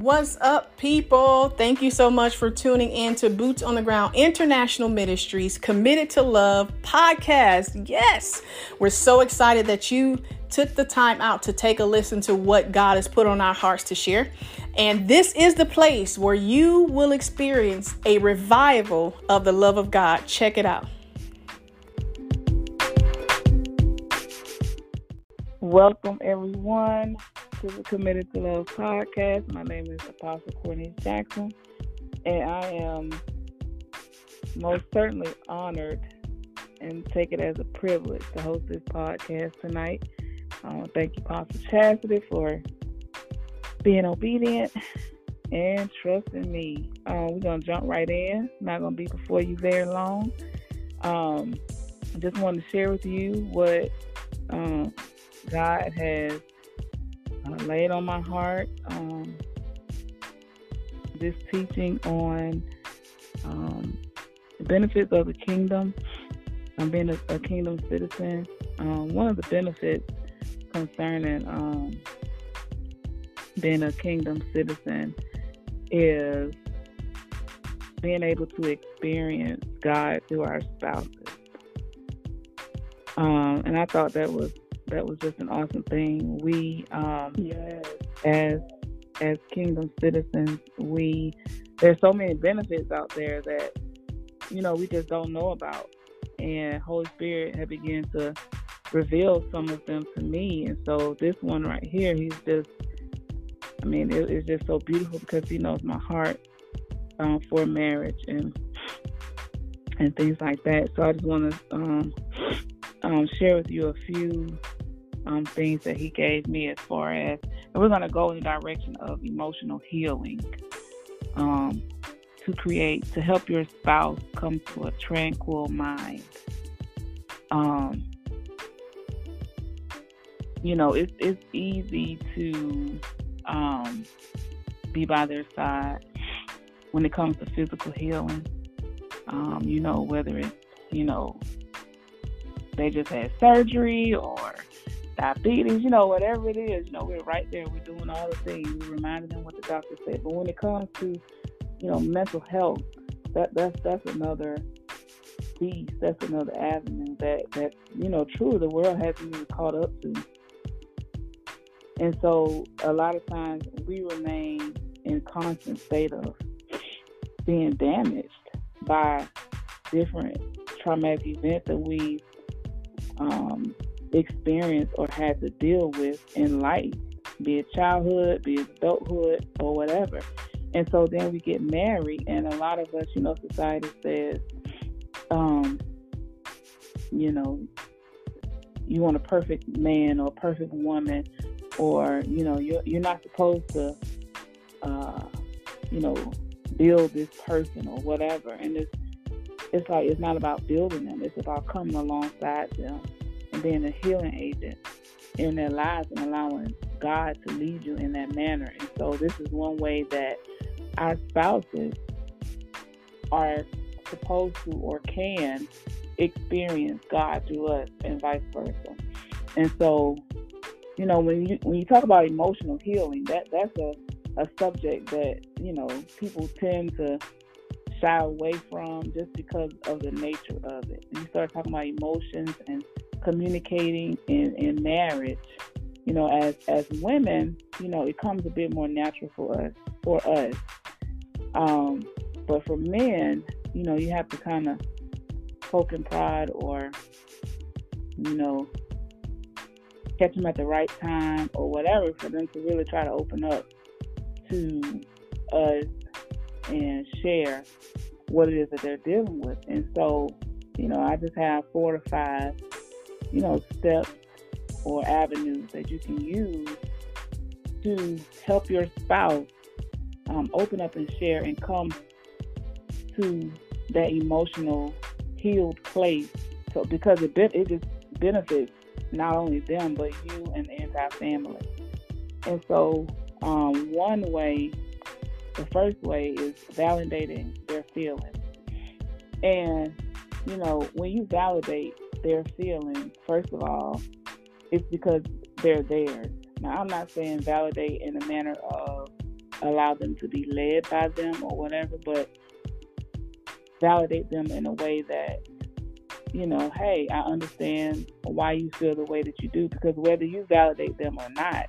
What's up, people? Thank you so much for tuning in to Boots on the Ground International Ministries Committed to Love podcast. Yes, we're so excited that you took the time out to take a listen to what God has put on our hearts to share. And this is the place where you will experience a revival of the love of God. Check it out. Welcome, everyone, to the Committed to Love podcast. My name is Apostle Courtney Jackson, and I am most certainly honored and take it as a privilege to host this podcast tonight. I want to thank you, Apostle Chastity, for being obedient and trusting me. We're going to jump right in. Not going to be before you very long. I just wanted to share with you what God has laid on my heart. This teaching on the benefits of the kingdom. I'm being a kingdom citizen. One of the benefits concerning being a kingdom citizen is being able to experience God through our spouses. And I thought that was just an awesome thing. We, yes, as kingdom citizens, there's so many benefits out there that, we just don't know about. And Holy Spirit had begun to reveal some of them to me. And so this one right here, it's just so beautiful because he knows my heart for marriage and things like that. So I just want to share with you a few things that he gave me as far as, and we're going to go in the direction of emotional healing to help your spouse come to a tranquil mind. It's easy to be by their side when it comes to physical healing. Whether it's, they just had surgery or diabetes, whatever it is, we're right there. We're doing all the things. We're reminding them what the doctor said. But when it comes to mental health, that's another piece, that's another avenue that truly the world hasn't even caught up to. And so a lot of times we remain in constant state of being damaged by different traumatic events that we've experienced or had to deal with in life, be it childhood, be it adulthood, or whatever. And so then we get married, and a lot of us, society says, you want a perfect man or a perfect woman, or, you're not supposed to, build this person or whatever. And it's like, it's not about building them. It's about coming alongside them and being a healing agent in their lives and allowing God to lead you in that manner. And so this is one way that our spouses are supposed to or can experience God through us and vice versa. And so, when you talk about emotional healing, that's a subject that, people tend to shy away from just because of the nature of it. You start talking about emotions and communicating in marriage, as women, it comes a bit more natural for us. But for men, you have to kind of poke and prod or, catch them at the right time or whatever for them to really try to open up to us and share what it is that they're dealing with. And so, I just have 4 to 5, steps or avenues that you can use to help your spouse open up and share and come to that emotional healed place. So because it just benefits not only them but you and the entire family. And so the first way is validating their feelings. And when you validate their feelings, first of all, it's because they're theirs. Now, I'm not saying validate in a manner of allow them to be led by them or whatever, but validate them in a way that, you know, hey, I understand why you feel the way that you do, because whether you validate them or not,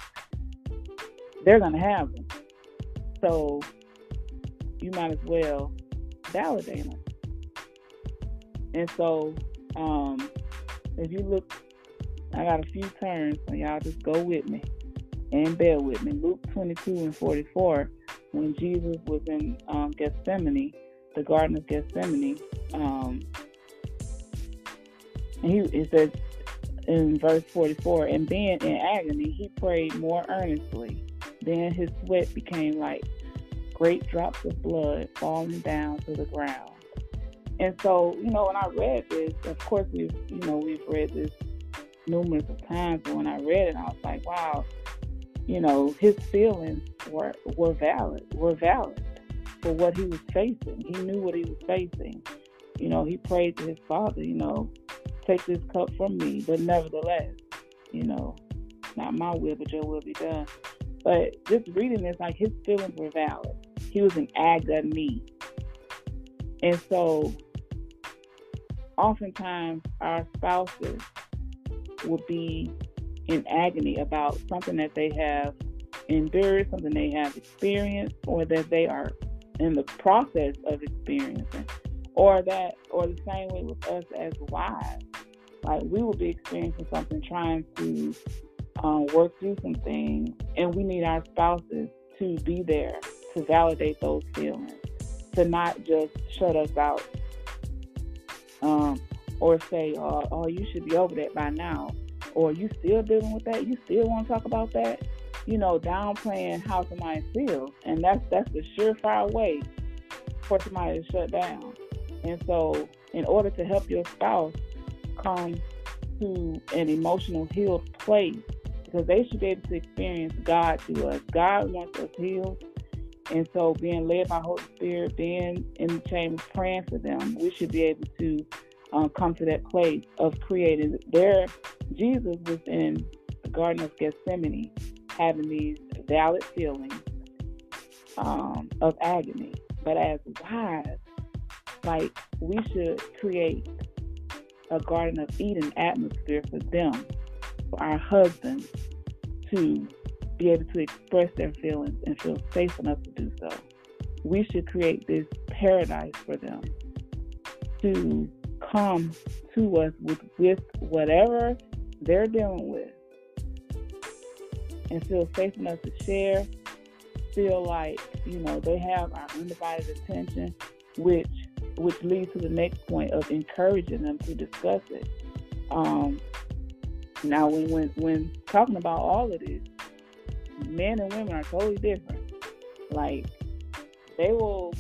they're going to have them. So you might as well validate them. And so if you look, I got a few turns, so y'all just go with me and bear with me. Luke 22:44, when Jesus was in Gethsemane, the Garden of Gethsemane, it says in verse 44, and being in agony, he prayed more earnestly. Then his sweat became like great drops of blood falling down to the ground. And so, you know, when I read this, of course, we've read this numerous of times, but when I read it, I was like, wow, you know, his feelings were valid for what he was facing. He knew what he was facing. You know, he prayed to his Father, you know, take this cup from me, but nevertheless, you know, not my will, but your will be done. But just reading this, like, his feelings were valid. He was in agony. And so, oftentimes, our spouses will be in agony about something that they have endured, something they have experienced, or that they are in the process of experiencing, or the same way with us as wives. Like, we will be experiencing something, trying to work through some things, and we need our spouses to be there to validate those feelings, to not just shut us out or say, oh, you should be over that by now, or you still dealing with that, you still want to talk about that, you know, downplaying how somebody feels. And that's the surefire way for somebody to shut down. And so, in order to help your spouse come to an emotional healed place, because they should be able to experience God through us. God wants us healed. And so, being led by Holy Spirit, being in the chamber, praying for them, we should be able to come to that place of creating. There, Jesus was in the Garden of Gethsemane having these valid feelings of agony. But as wives, like, we should create a Garden of Eden atmosphere for them, for our husbands to be able to express their feelings and feel safe enough to do so. We should create this paradise for them to come to us with whatever they're dealing with and feel safe enough to share, feel like, you know, they have our undivided attention, which leads to the next point of encouraging them to discuss it. Now, when talking about all of this, men and women are totally different. Like, they will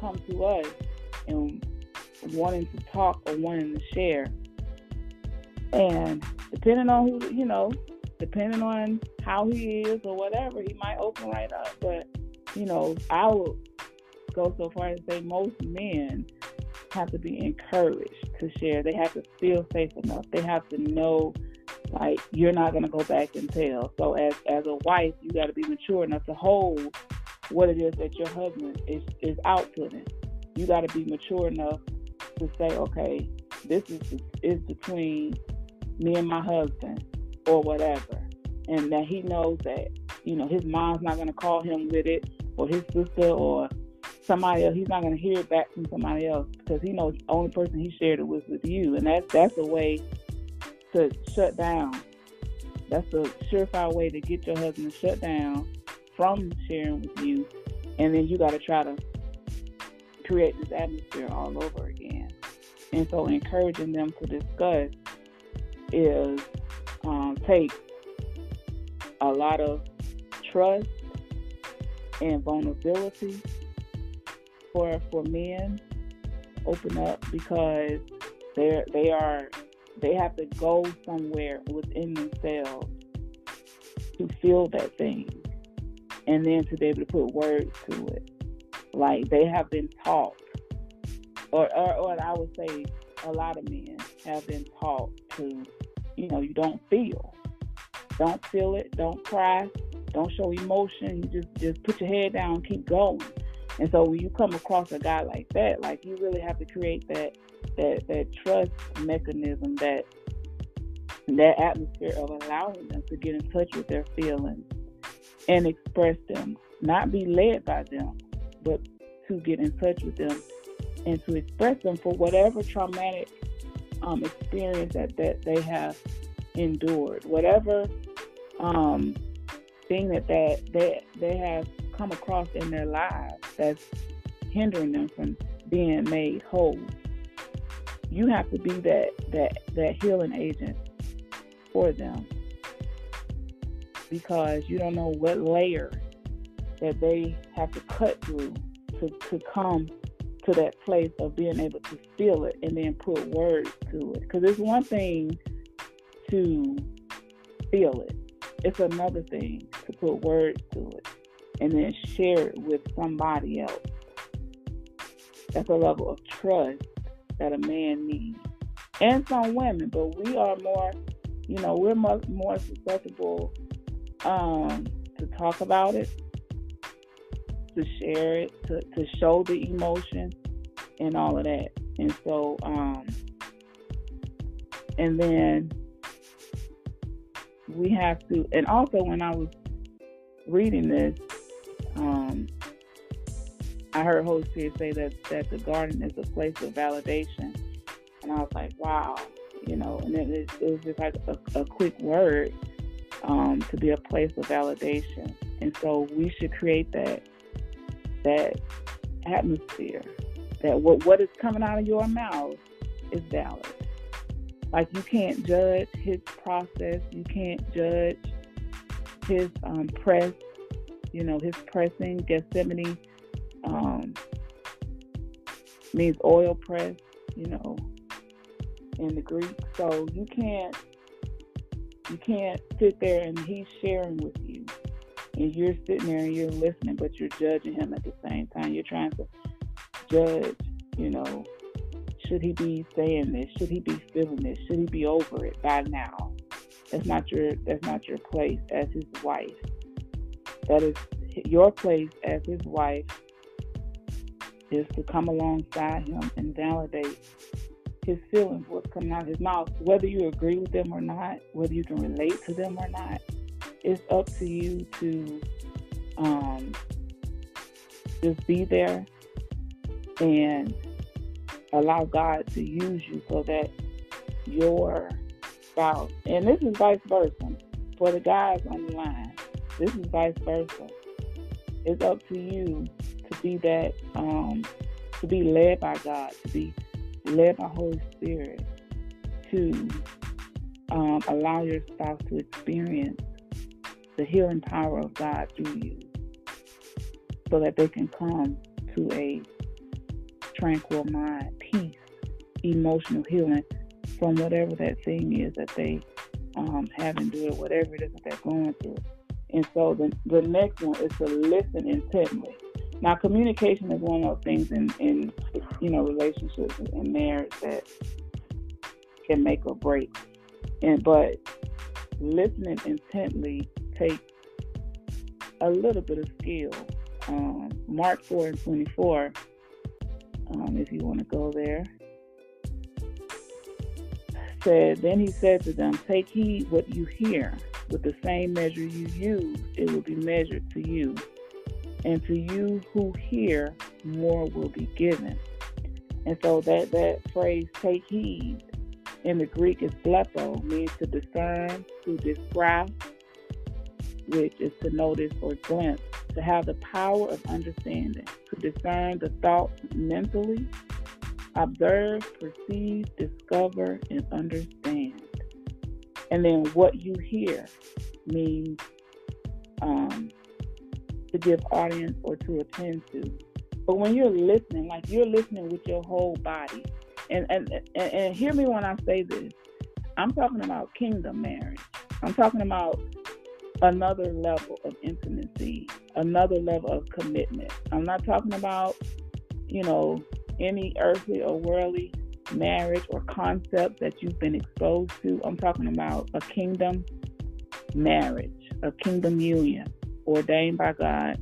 come to us and wanting to talk or wanting to share, and depending on who, you know, depending on how he is or whatever, he might open right up. But, you know, I would go so far as to say most men have to be encouraged to share. They have to feel safe enough. They have to know, like, you're not going to go back and tell. So as a wife, you got to be mature enough to hold what it is that your husband is outputting. You got to be mature enough to say, okay, this is between me and my husband or whatever. And that he knows that, you know, his mom's not going to call him with it, or his sister or somebody else. He's not going to hear it back from somebody else, because he knows the only person he shared it with you. And that's a way to shut down. That's a surefire way to get your husband to shut down from sharing with you. And then you got to try to create this atmosphere all over again. And so, encouraging them to discuss is takes a lot of trust and vulnerability for men to open up, because they have to go somewhere within themselves to feel that thing, and then to be able to put words to it. Like, they have been taught, or I would say a lot of men have been taught to, you know, you don't feel it, don't cry, Don't show emotion. You just put your head down and keep going. And so when you come across a guy like that, like, you really have to create that trust mechanism, that atmosphere of allowing them to get in touch with their feelings and express them, not be led by them, but to get in touch with them and to express them for whatever traumatic experience that they have endured, whatever thing that they have come across in their lives that's hindering them from being made whole. You have to be that healing agent for them, because you don't know what layer that they have to cut through to come to that place of being able to feel it and then put words to it. Because it's one thing to feel it. It's another thing to put words to it and then share it with somebody else. That's a level of trust that a man needs. And some women, but we are more, we're much more susceptible to talk about it, to share it, to show the emotion and all of that. And so, and then we have to, and also when I was reading this, I heard Holy Spirit say that the garden is a place of validation. And I was like, wow, and it was just like a quick word to be a place of validation. And so we should create that atmosphere, that what is coming out of your mouth is valid. Like, you can't judge his process, you can't judge his press, his pressing. Gethsemane means oil press, in the Greek. So you can't sit there and he's sharing with you, and you're sitting there and you're listening, but you're judging him at the same time. You're trying to judge, should he be saying this? Should he be feeling this? Should he be over it by now? That's not your place as his wife. That is your place as his wife, is to come alongside him and validate his feelings, what's coming out of his mouth. Whether you agree with them or not, whether you can relate to them or not, it's up to you to just be there and allow God to use you, so that your spouse, and this is vice versa, for the guys on the line, this is vice versa. It's up to you to be that, to be led by God, to be led by Holy Spirit, to allow your spouse to experience the healing power of God through you, so that they can come to a tranquil mind, peace, emotional healing from whatever that thing is that they have endured, whatever it is that they're going through. And so the next one is to listen intently. Now, communication is one of those things in relationships and marriage that can make or break. But listening intently takes a little bit of skill. Mark 4:24, if you want to go there, said, "Then he said to them, 'Take heed what you hear. With the same measure you use, it will be measured to you. And to you who hear, more will be given.'" And so that phrase, "take heed," in the Greek is blepo, means to discern, to describe, which is to notice or glimpse, to have the power of understanding, to discern the thoughts mentally, observe, perceive, discover, and understand. And then what you hear means to give audience or to attend to. But when you're listening, like, you're listening with your whole body. And hear me when I say this. I'm talking about kingdom marriage. I'm talking about another level of intimacy, another level of commitment. I'm not talking about, any earthly or worldly marriage or concept that you've been exposed to. I'm talking about a kingdom marriage, a kingdom union, ordained by God,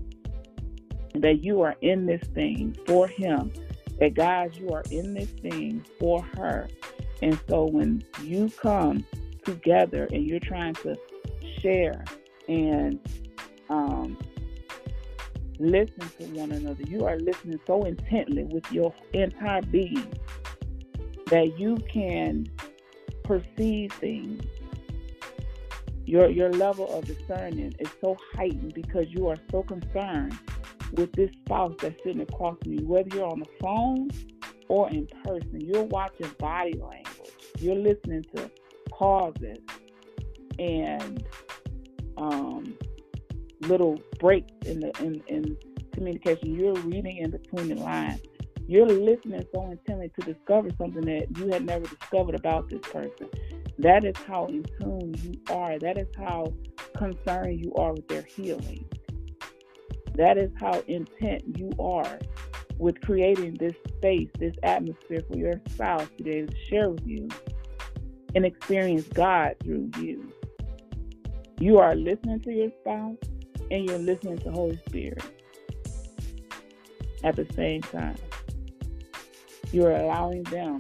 that you are in this thing for him, that guys, you are in this thing for her. And so when you come together and you're trying to share and listen to one another, you are listening so intently with your entire being that you can perceive things. Your level of discerning is so heightened because you are so concerned with this spouse that's sitting across from you, whether you're on the phone or in person. You're watching body language. You're listening to pauses and little breaks in communication. You're reading in between the lines. You're listening so intently to discover something that you had never discovered about this person. That is how in tune you are. That is how concerned you are with their healing. That is how intent you are with creating this space, this atmosphere for your spouse today to share with you and experience God through you. You are listening to your spouse and you're listening to Holy Spirit at the same time. You're allowing them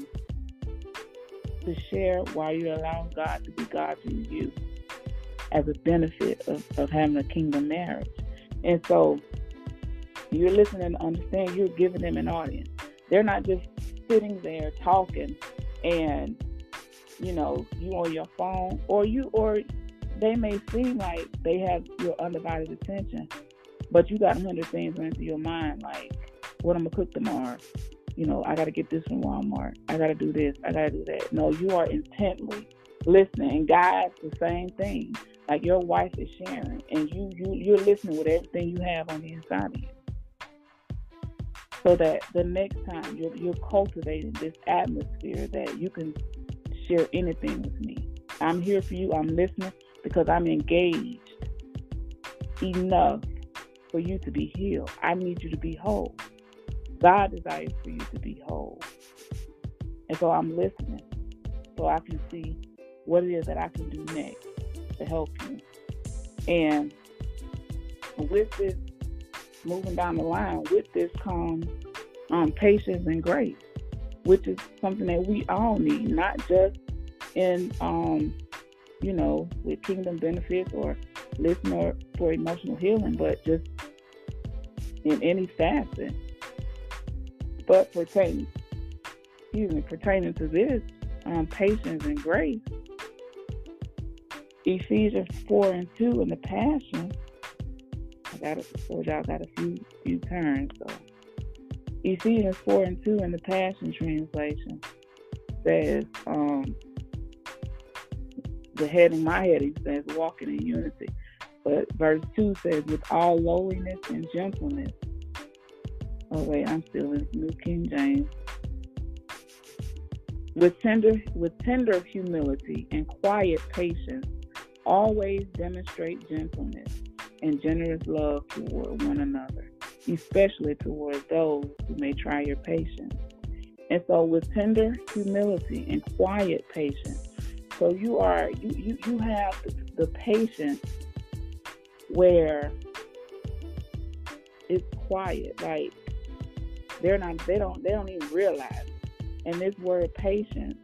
to share while you're allowing God to be God through you as a benefit of having a kingdom marriage. And so you're listening to understand, you're giving them an audience. They're not just sitting there talking and, you know, you on your phone, or they may seem like they have your undivided attention, but you got 100 things running through your mind, like what I'm going to cook tomorrow. You know, I got to get this from Walmart. I got to do this. I got to do that. No, you are intently listening. And guys, the same thing. Like your wife is sharing, and you're listening with everything you have on the inside of you. So that the next time you're cultivating this atmosphere that you can share anything with me. I'm here for you. I'm listening because I'm engaged enough for you to be healed. I need you to be whole. God desires for you to be whole. And so I'm listening so I can see what it is that I can do next to help you. And with this, moving down the line, with this comes patience and grace, which is something that we all need, not just in, you know, with kingdom benefits or listening for emotional healing, but just in any facet. But pertaining to this, patience and grace, Ephesians 4:2 in the Passion. Y'all got a few turns. So Ephesians 4:2 in the Passion Translation says, my heading says walking in unity, but verse 2 says with all lowliness and gentleness. Oh wait, I'm still in New King James. With tender humility and quiet patience, always demonstrate gentleness and generous love toward one another, especially toward those who may try your patience. And so with tender humility and quiet patience, so you have the patience where it's quiet, like they don't even realize. And this word patience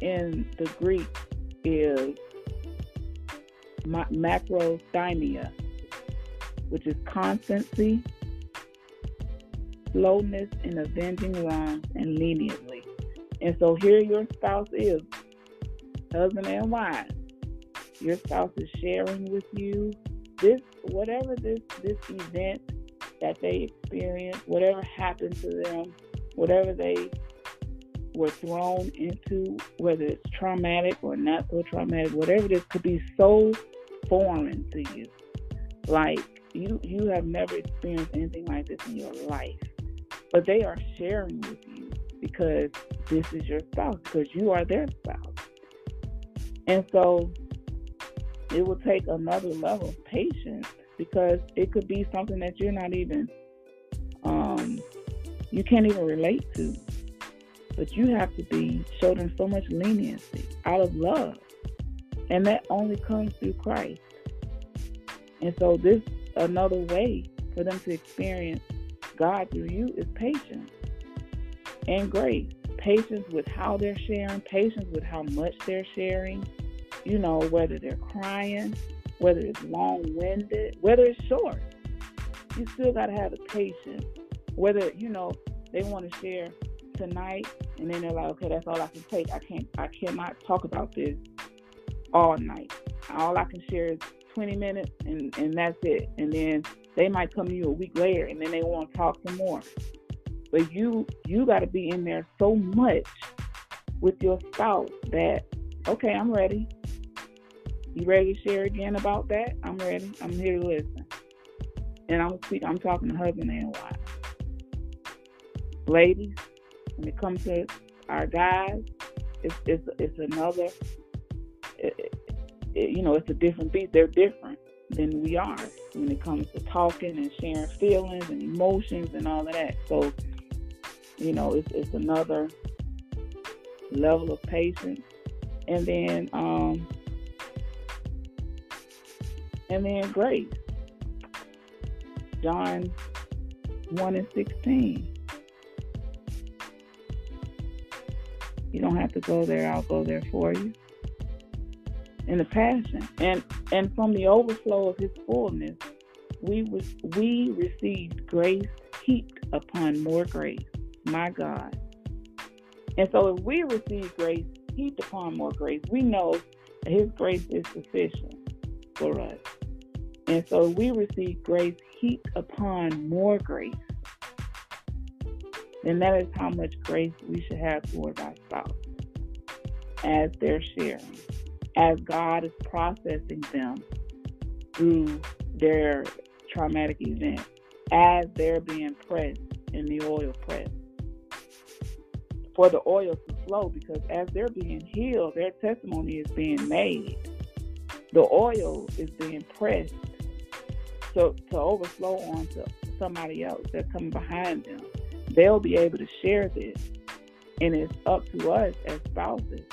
in the Greek is macrosthenia, which is constancy, slowness in avenging wrongs, and leniently. And so here your spouse is, husband and wife. Your spouse is sharing with you this, whatever this event that they experienced, whatever happened to them, whatever they were thrown into, whether it's traumatic or not so traumatic, whatever it is, could be so foreign to you. Like you have never experienced anything like this in your life. But they are sharing with you because this is your spouse, because you are their spouse. And so it will take another level of patience, because it could be something that you're not even, you can't even relate to. But you have to show them so much leniency out of love. And that only comes through Christ. And so this another way for them to experience God through you is patience and grace. Patience with how they're sharing, patience with how much they're sharing, you know, whether they're crying, whether it's long-winded, whether it's short. You still got to have the patience. Whether, you know, they want to share tonight and then they're like, okay, that's all I can take. I cannot talk about this all night. All I can share is 20 minutes and that's it. And then they might come to you a week later and then they want to talk some more. But you got to be in there so much with your spouse that, okay, I'm ready. You ready to share again about that? I'm ready. I'm here to listen. And I'm talking to husband and wife. Ladies, when it comes to our guys, it's a different beast. They're different than we are when it comes to talking and sharing feelings and emotions and all of that. So, you know, it's another level of patience. And then grace. John 1:16. You don't have to go there. I'll go there for you. In the passion. And from the overflow of his fullness, we received grace heaped upon more grace. My God. And so if we receive grace heaped upon more grace, we know that his grace is sufficient for us. And so we receive grace heaped upon more grace. And that is how much grace we should have towards our spouse as they're sharing, as God is processing them through their traumatic event, as they're being pressed in the oil press. For the oil to flow, because as they're being healed, their testimony is being made. The oil is being pressed to overflow onto somebody else that's coming behind them. They'll be able to share this. And it's up to us as spouses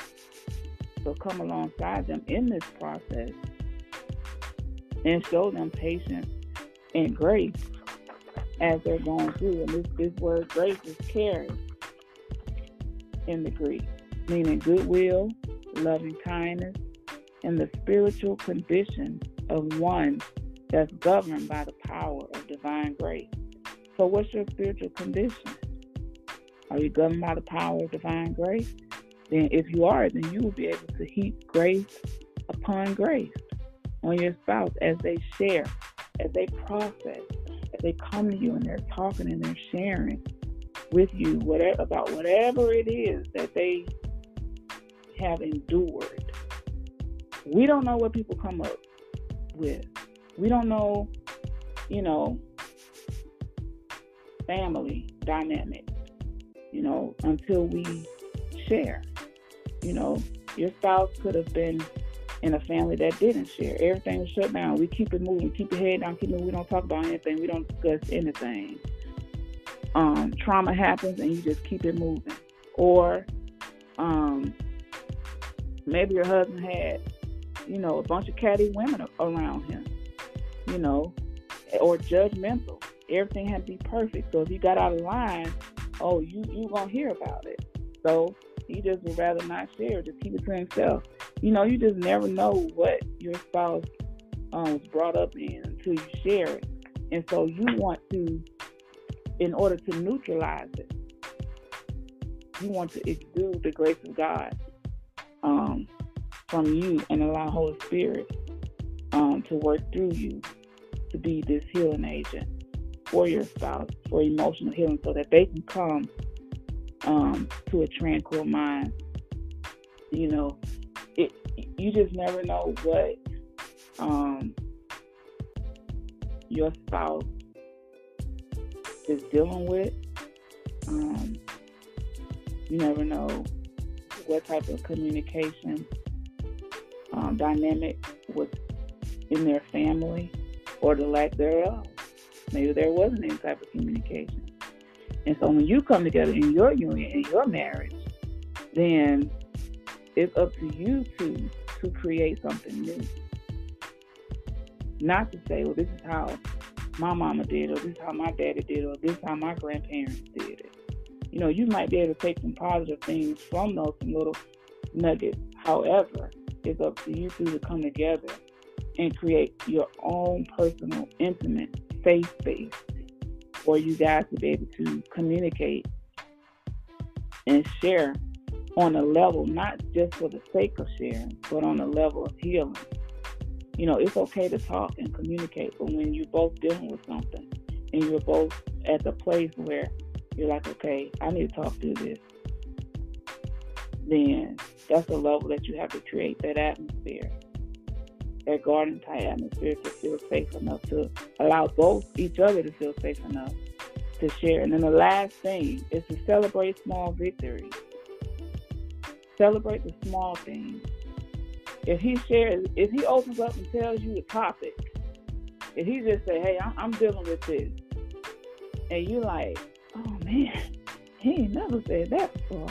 to come alongside them in this process and show them patience and grace as they're going through. And this word grace is charis in the Greek, meaning goodwill, loving kindness, and the spiritual condition of one that's governed by the power of divine grace. So what's your spiritual condition? Are you governed by the power of divine grace? Then if you are, then you will be able to heap grace upon grace on your spouse as they share, as they process, as they come to you and they're talking and they're sharing with you about whatever it is that they have endured. We don't know what people come up with. We don't know, you know, family dynamic, you know, until we share. You know, your spouse could have been in a family that didn't share. Everything was shut down. We keep it moving, keep your head down, keep it moving. We don't talk about anything. We don't discuss anything. Trauma happens and you just keep it moving. Or maybe your husband had, you know, a bunch of catty women around him, you know, or judgmental. Everything had to be perfect. So if you got out of line, oh, you gonna hear about it. So he just would rather not share, just keep it to himself. You know, you just never know what your spouse was brought up in until you share it. And so you want to, in order to neutralize it, you want to exude the grace of God from you and allow Holy Spirit to work through you to be this healing agent for your spouse, for emotional healing, so that they can come to a tranquil mind. You know, you just never know what your spouse is dealing with. You never know what type of communication dynamic was in their family, or the lack thereof. Maybe there wasn't any type of communication. And so when you come together in your union, in your marriage, then it's up to you to create something new. Not to say, well, this is how my mama did, or this is how my daddy did, or this is how my grandparents did it. You know, you might be able to take some positive things from those little nuggets. However, it's up to you two to come together and create your own personal, intimate, safe space for you guys to be able to communicate and share on a level, not just for the sake of sharing, but on a level of healing. You know, it's okay to talk and communicate, but when you're both dealing with something and you're both at the place where you're like, okay, I need to talk through this, then that's the level that you have to create that atmosphere, that garden type atmosphere, to feel safe enough to allow both each other to feel safe enough to share. And then the last thing is to celebrate small victories. Celebrate the small things. If he shares, if he opens up and tells you the topic, if he just say, hey, I'm dealing with this, and you're like, oh man, he ain't never said that before.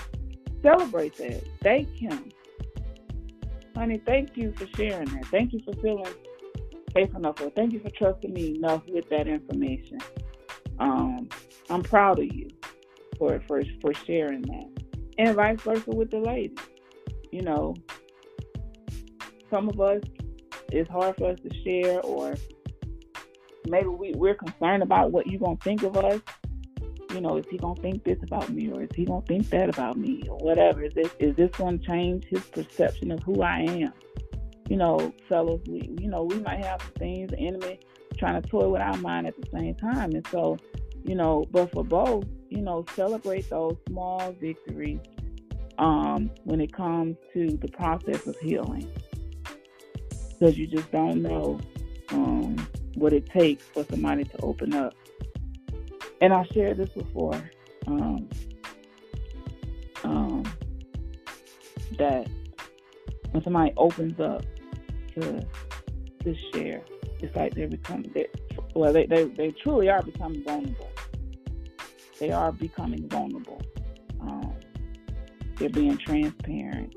Celebrate that. Thank him. Honey, thank you for sharing that. Thank you for feeling safe enough. Or thank you for trusting me enough with that information. I'm proud of you for sharing that. And vice versa with the lady. You know, some of us, it's hard for us to share, or maybe we're concerned about what you're going to think of us. You know, is he going to think this about me, or is he going to think that about me, or whatever? Is this going to change his perception of who I am? You know, fellas, we might have things, the enemy trying to toy with our mind at the same time. And so, you know, but for both, you know, celebrate those small victories when it comes to the process of healing. Because you just don't know what it takes for somebody to open up. And I shared this before, that when somebody opens up to share, it's like they truly are becoming vulnerable. They are becoming vulnerable. They're being transparent,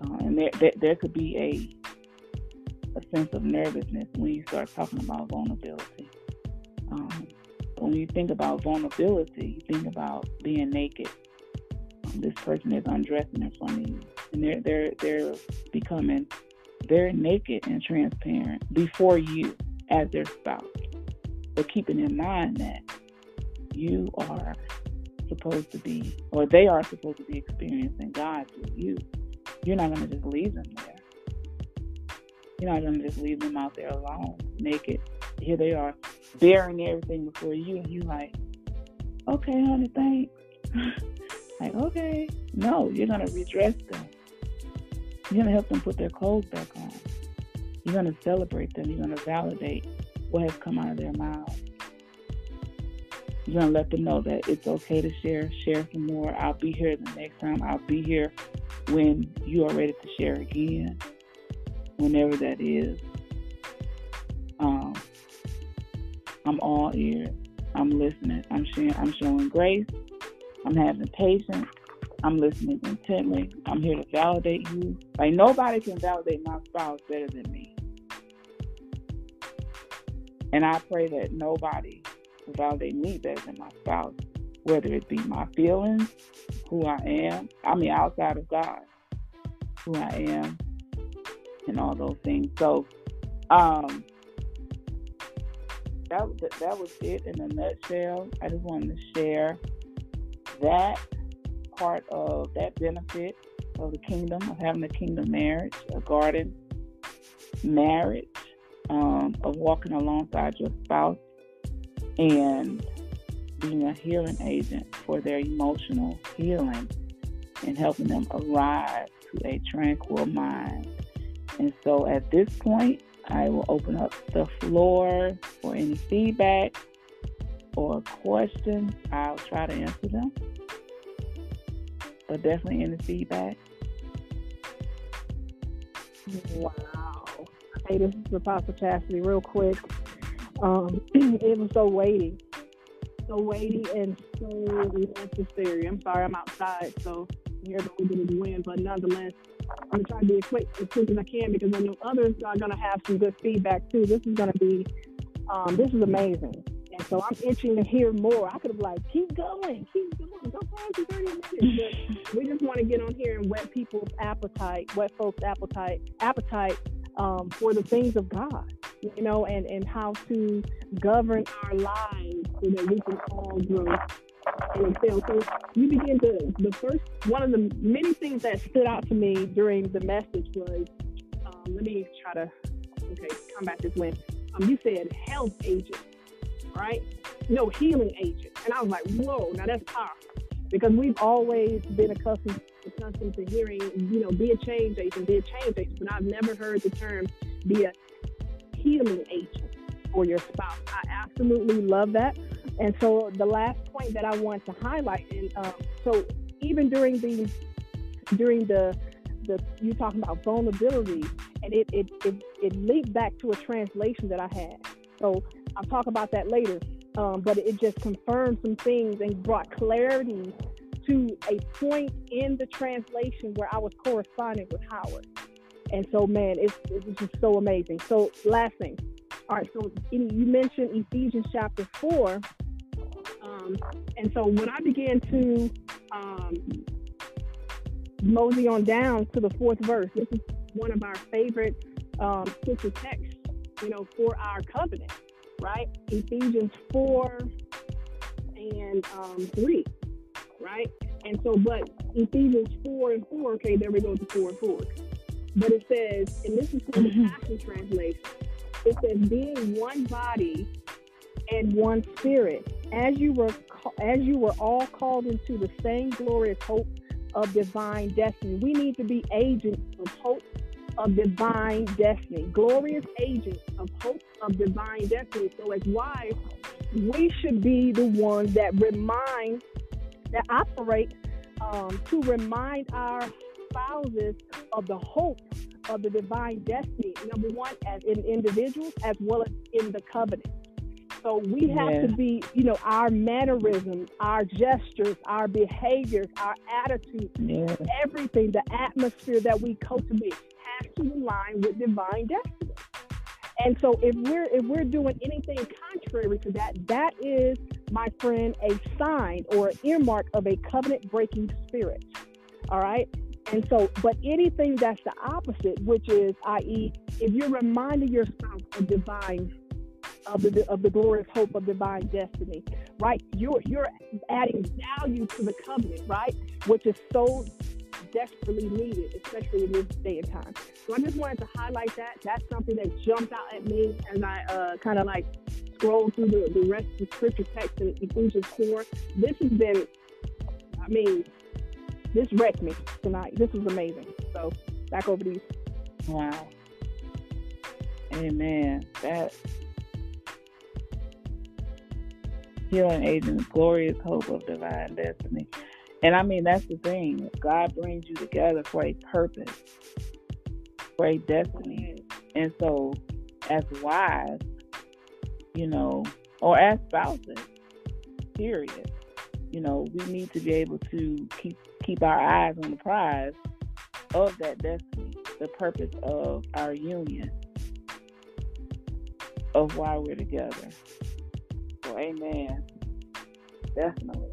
and there could be a sense of nervousness when you start talking about vulnerability. When you think about vulnerability, you think about being naked. This person is undressing in front of you, and they're becoming very naked and transparent before you as their spouse. But keeping in mind that you are supposed to be, or they are supposed to be, experiencing God through you. You're not going to just leave them there. You're not going to just leave them out there alone, naked. Here they are, bearing everything before you, and you like, okay, honey, thanks. Like, okay. No, you're going to redress them. You're going to help them put their clothes back on. You're going to celebrate them. You're going to validate what has come out of their mouths. You're going to let them know that it's okay to share some more. I'll be here the next time. I'll be here when you are ready to share again, whenever that is. I'm all ears. I'm listening. I'm sharing. I'm showing grace. I'm having patience. I'm listening intently. I'm here to validate you. Like, nobody can validate my spouse better than me. And I pray that nobody can validate me better than my spouse, whether it be my feelings, who I am. I mean, outside of God, who I am, and all those things. So, That was it in a nutshell. I just wanted to share that part of that benefit of the kingdom, of having a kingdom marriage, a garden marriage, of walking alongside your spouse and being a healing agent for their emotional healing and helping them arrive to a tranquil mind. And so at this point, I will open up the floor for any feedback or questions. I'll try to answer them, but definitely any feedback. Wow. Hey, this is Apostle Chastity. Real quick, it was so weighty and so necessary. I'm sorry, I'm outside, so everybody didn't win, but nonetheless, I'm going to try to be as quick as I can, because I know others are going to have some good feedback too. This is going to be, this is amazing. And so I'm itching to hear more. I could have like, keep going, go find for 30 minutes. But we just want to get on here and whet people's appetite, for the things of God, you know, and how to govern our lives so that we can all grow and excel. So you begin to, the first, one of the many things that stood out to me during the message was, combat this win. You said health agent, right? No, healing agent. And I was like, whoa, now that's powerful, because we've always been accustomed to hearing, you know, be a change agent, but I've never heard the term be a healing agent for your spouse. I absolutely love that. And so the last point that I want to highlight, and so even during the you talking about vulnerability, and it leaped back to a translation that I had. So I'll talk about that later, but it just confirmed some things and brought clarity to a point in the translation where I was corresponding with Howard. And so, man, it's just so amazing. So last thing. All right, so you mentioned Ephesians chapter 4. And so when I began to mosey on down to the fourth verse, this is one of our favorite scripture texts, you know, for our covenant, right? Ephesians 4 and 3, right? And so, but Ephesians 4 and 4, okay, there we go to 4 and 4. But it says, and this is from the Passion Translation, it says, being one body and one spirit, as you were all called into the same glorious hope of divine destiny. We need to be agents of hope of divine destiny, glorious agents of hope of divine destiny. So as wives, we should be the ones to remind our spouses of the hope of the divine destiny, number one, as in individuals, as well as in the covenant. So we have to be, you know, our mannerisms, our gestures, our behaviors, our attitudes, everything, the atmosphere that we cultivate has to align with divine destiny. And so if we're doing anything contrary to that, that is, my friend, a sign or an earmark of a covenant-breaking spirit. All right? And so, but anything that's the opposite, which is, i.e., if you're reminding your spouse of the glorious hope of divine destiny, right? You're adding value to the covenant, right? Which is so desperately needed, especially in this day and time. So I just wanted to highlight that. That's something that jumped out at me as I kind of like scrolled through the rest of the scripture text in Ephesians 4. This has been, this wrecked me tonight. This was amazing. So back over to you. Wow. Amen. That healing agent, glorious hope of divine destiny. And I mean, that's the thing. God brings you together for a purpose, for a destiny. And so as wives, you know, or as spouses, period, you know, we need to be able to keep our eyes on the prize of that destiny, the purpose of our union, of why we're together. So, amen. Definitely.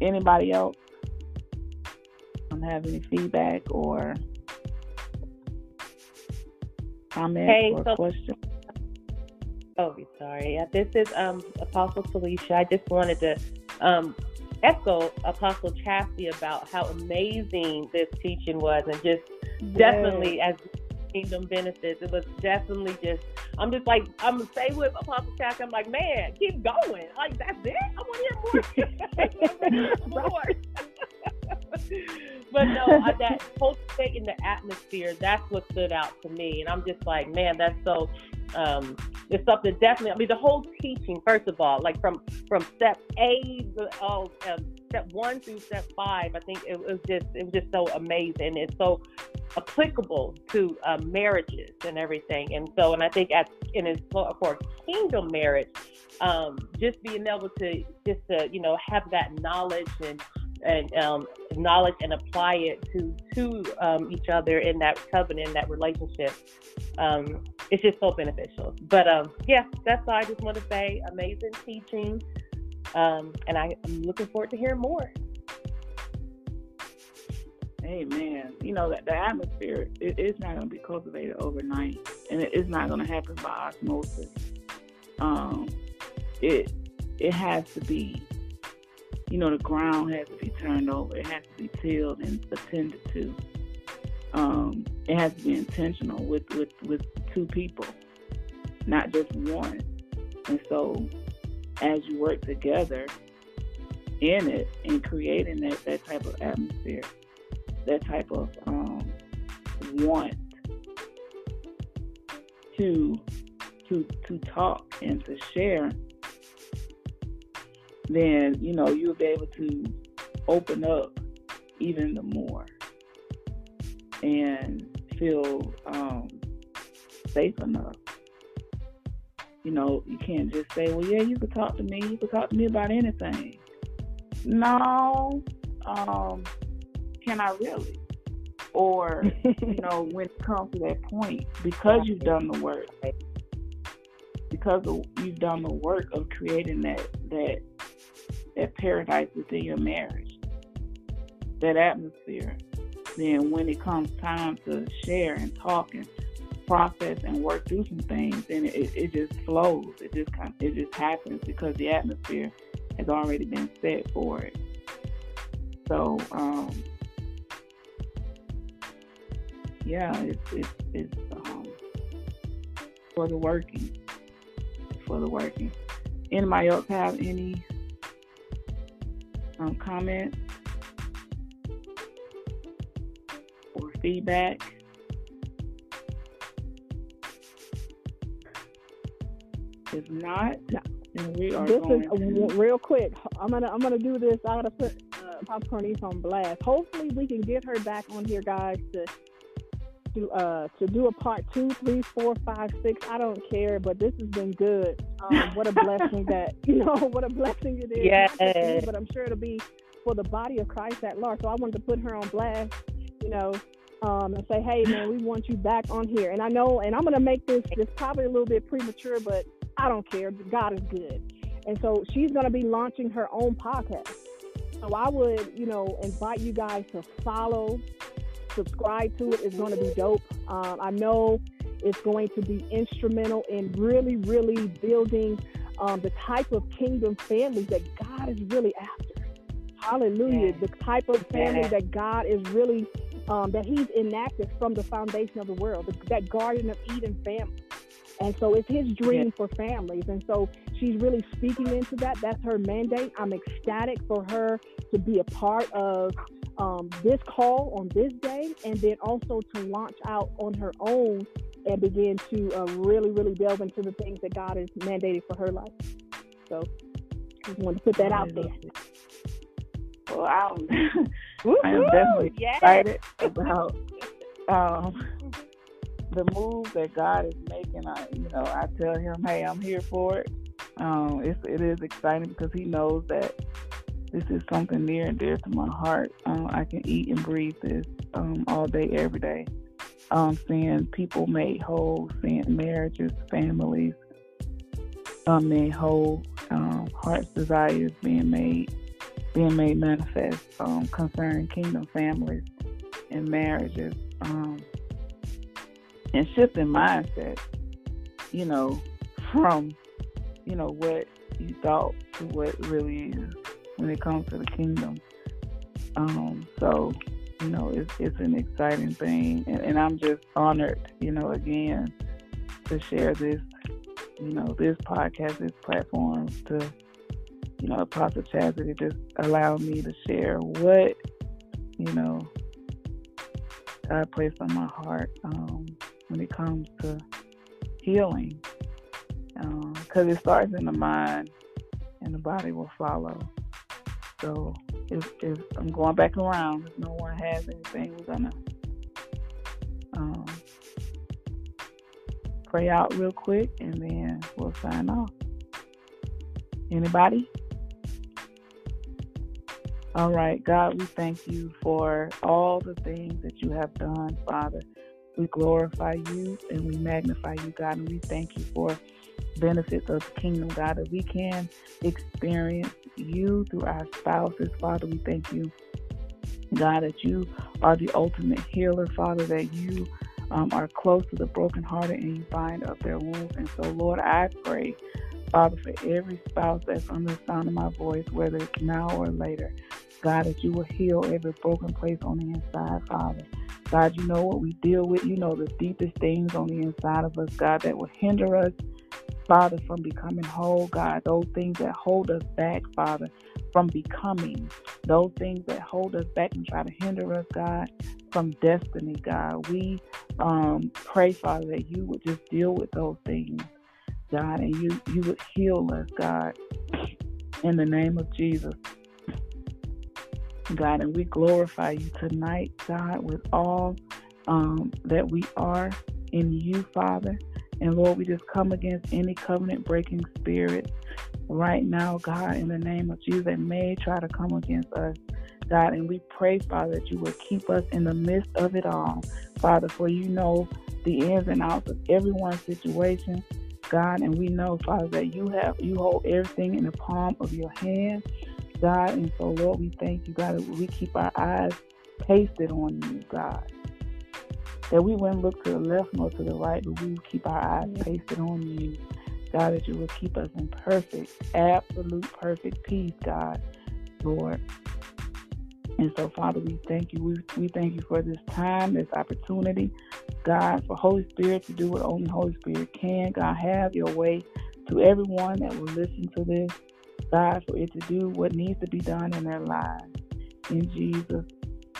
Anybody else have any feedback or comments or questions? Oh, sorry. This is Apostle Felicia. I just wanted to echo Apostle Chastity about how amazing this teaching was, and just definitely as kingdom benefits, it was definitely just, I'm just like, I'm going to stay with Apostle Chastity. I'm like, man, keep going. Like, that's it? I want to hear more. But no, that whole thing in the atmosphere, that's what stood out to me. And I'm just like, man, that's so, it's something definitely, I mean, the whole teaching, first of all, like from step A to step 1 through step 5, I think it was just so amazing. It's so applicable to marriages and everything. And so, and I think for kingdom marriage, just being able to, you know, have that knowledge and and knowledge and apply it to each other in that covenant, in that relationship. It's just so beneficial. But yeah, that's all I just want to say. Amazing teaching. And I'm looking forward to hearing more. Amen. You know, the atmosphere, it's not going to be cultivated overnight, and it's not going to happen by osmosis. It has to be, you know, the ground has to be turned over. It has to be tilled and attended to. It has to be intentional with two people, not just one. And so as you work together in it and creating that type of atmosphere, that type of want to talk and to share, then, you know, you'll be able to open up even the more and feel safe enough. You know, you can't just say, well, yeah, you can talk to me. You can talk to me about anything. No, can I really? Or, you know, when it comes to that point, because you've done the work, you've done the work of creating that paradise within your marriage, that atmosphere, then when it comes time to share and talk and process and work through some things, then it just flows. It just happens because the atmosphere has already been set for it. So, yeah, it's for the working. Anybody else have any comments or feedback? If not, then we are real quick. I'm gonna do this. I gotta put Popcorn East on blast. Hopefully, we can get her back on here, guys. To do a part 2, 3, 4, 5, 6. I don't care, but this has been good. What a blessing what a blessing it is. Yes. Not just me, but I'm sure it'll be for the body of Christ at large. So I wanted to put her on blast, and say, hey, man, we want you back on here. And I know, and I'm going to make this probably a little bit premature, but I don't care. God is good. And so she's going to be launching her own podcast. So I would, invite you guys to follow, subscribe to it. It's going to be dope. I know it's going to be instrumental in really, really building the type of kingdom family that God is really after. Hallelujah. Yeah. The type of family that God is really, that he's enacted from the foundation of the world, that Garden of Eden family. And so it's his dream for families. And so she's really speaking into that. That's her mandate. I'm ecstatic for her to be a part of this call on this day, and then also to launch out on her own and begin to really, really delve into the things that God has mandated for her life. So I just wanted to put that out there. Well, I am definitely excited about the move that God is making. I tell him, hey, I'm here for it. It is exciting because he knows that this is something near and dear to my heart. I can eat and breathe this all day, every day. Seeing people made whole, seeing marriages, families made whole, heart's desires being made manifest concerning kingdom families and marriages, and shifting mindset, from, what you thought to what it really is when it comes to the kingdom. So, it's an exciting thing. And I'm just honored, again, to share this, this podcast, this platform to, Apostle Chastity just allowed me to share what, God placed on my heart when it comes to healing. Because it starts in the mind and the body will follow. So if I'm going back around, if no one has anything, we're going to pray out real quick and then we'll sign off. Anybody? All right, God, we thank you for all the things that you have done, Father. We glorify you and we magnify you, God, and we thank you for benefits of the kingdom, God, that we can experience you through our spouses, Father. We thank you, God, that you are the ultimate healer, Father, that you are close to the brokenhearted and you bind up their wounds. And so, Lord, I pray, Father, for every spouse that's under the sound of my voice, whether it's now or later, God, that you will heal every broken place on the inside, Father. God, you know what we deal with. You know the deepest things on the inside of us, God, that will hinder us, Father, from becoming whole, God. Those things that hold us back, Father, from becoming. Those things that hold us back and try to hinder us, God, from destiny, God. We pray, Father, that you would just deal with those things, God, and you would heal us, God, in the name of Jesus, God. And we glorify you tonight, God, with all that we are in you, Father. And Lord, we just come against any covenant-breaking spirit right now, God, in the name of Jesus, that may try to come against us, God. And we pray, Father, that you will keep us in the midst of it all, Father, for you know the ins and outs of everyone's situation, God. And we know, Father, that you hold everything in the palm of your hand, God. And so, Lord, we thank you, God, that we keep our eyes pasted on you, God. That we wouldn't look to the left nor to the right, but we would keep our eyes pasted on you, God, that you will keep us in perfect, absolute perfect peace, God, Lord. And so, Father, we thank you. We thank you for this time, this opportunity, God, for Holy Spirit to do what only Holy Spirit can. God, have your way to everyone that will listen to this, God, for it to do what needs to be done in their lives. In Jesus'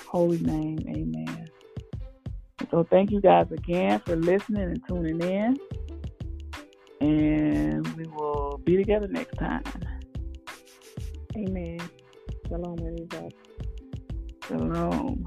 holy name, amen. So thank you guys again for listening and tuning in. And we will be together next time. Amen. Shalom, everybody. Shalom.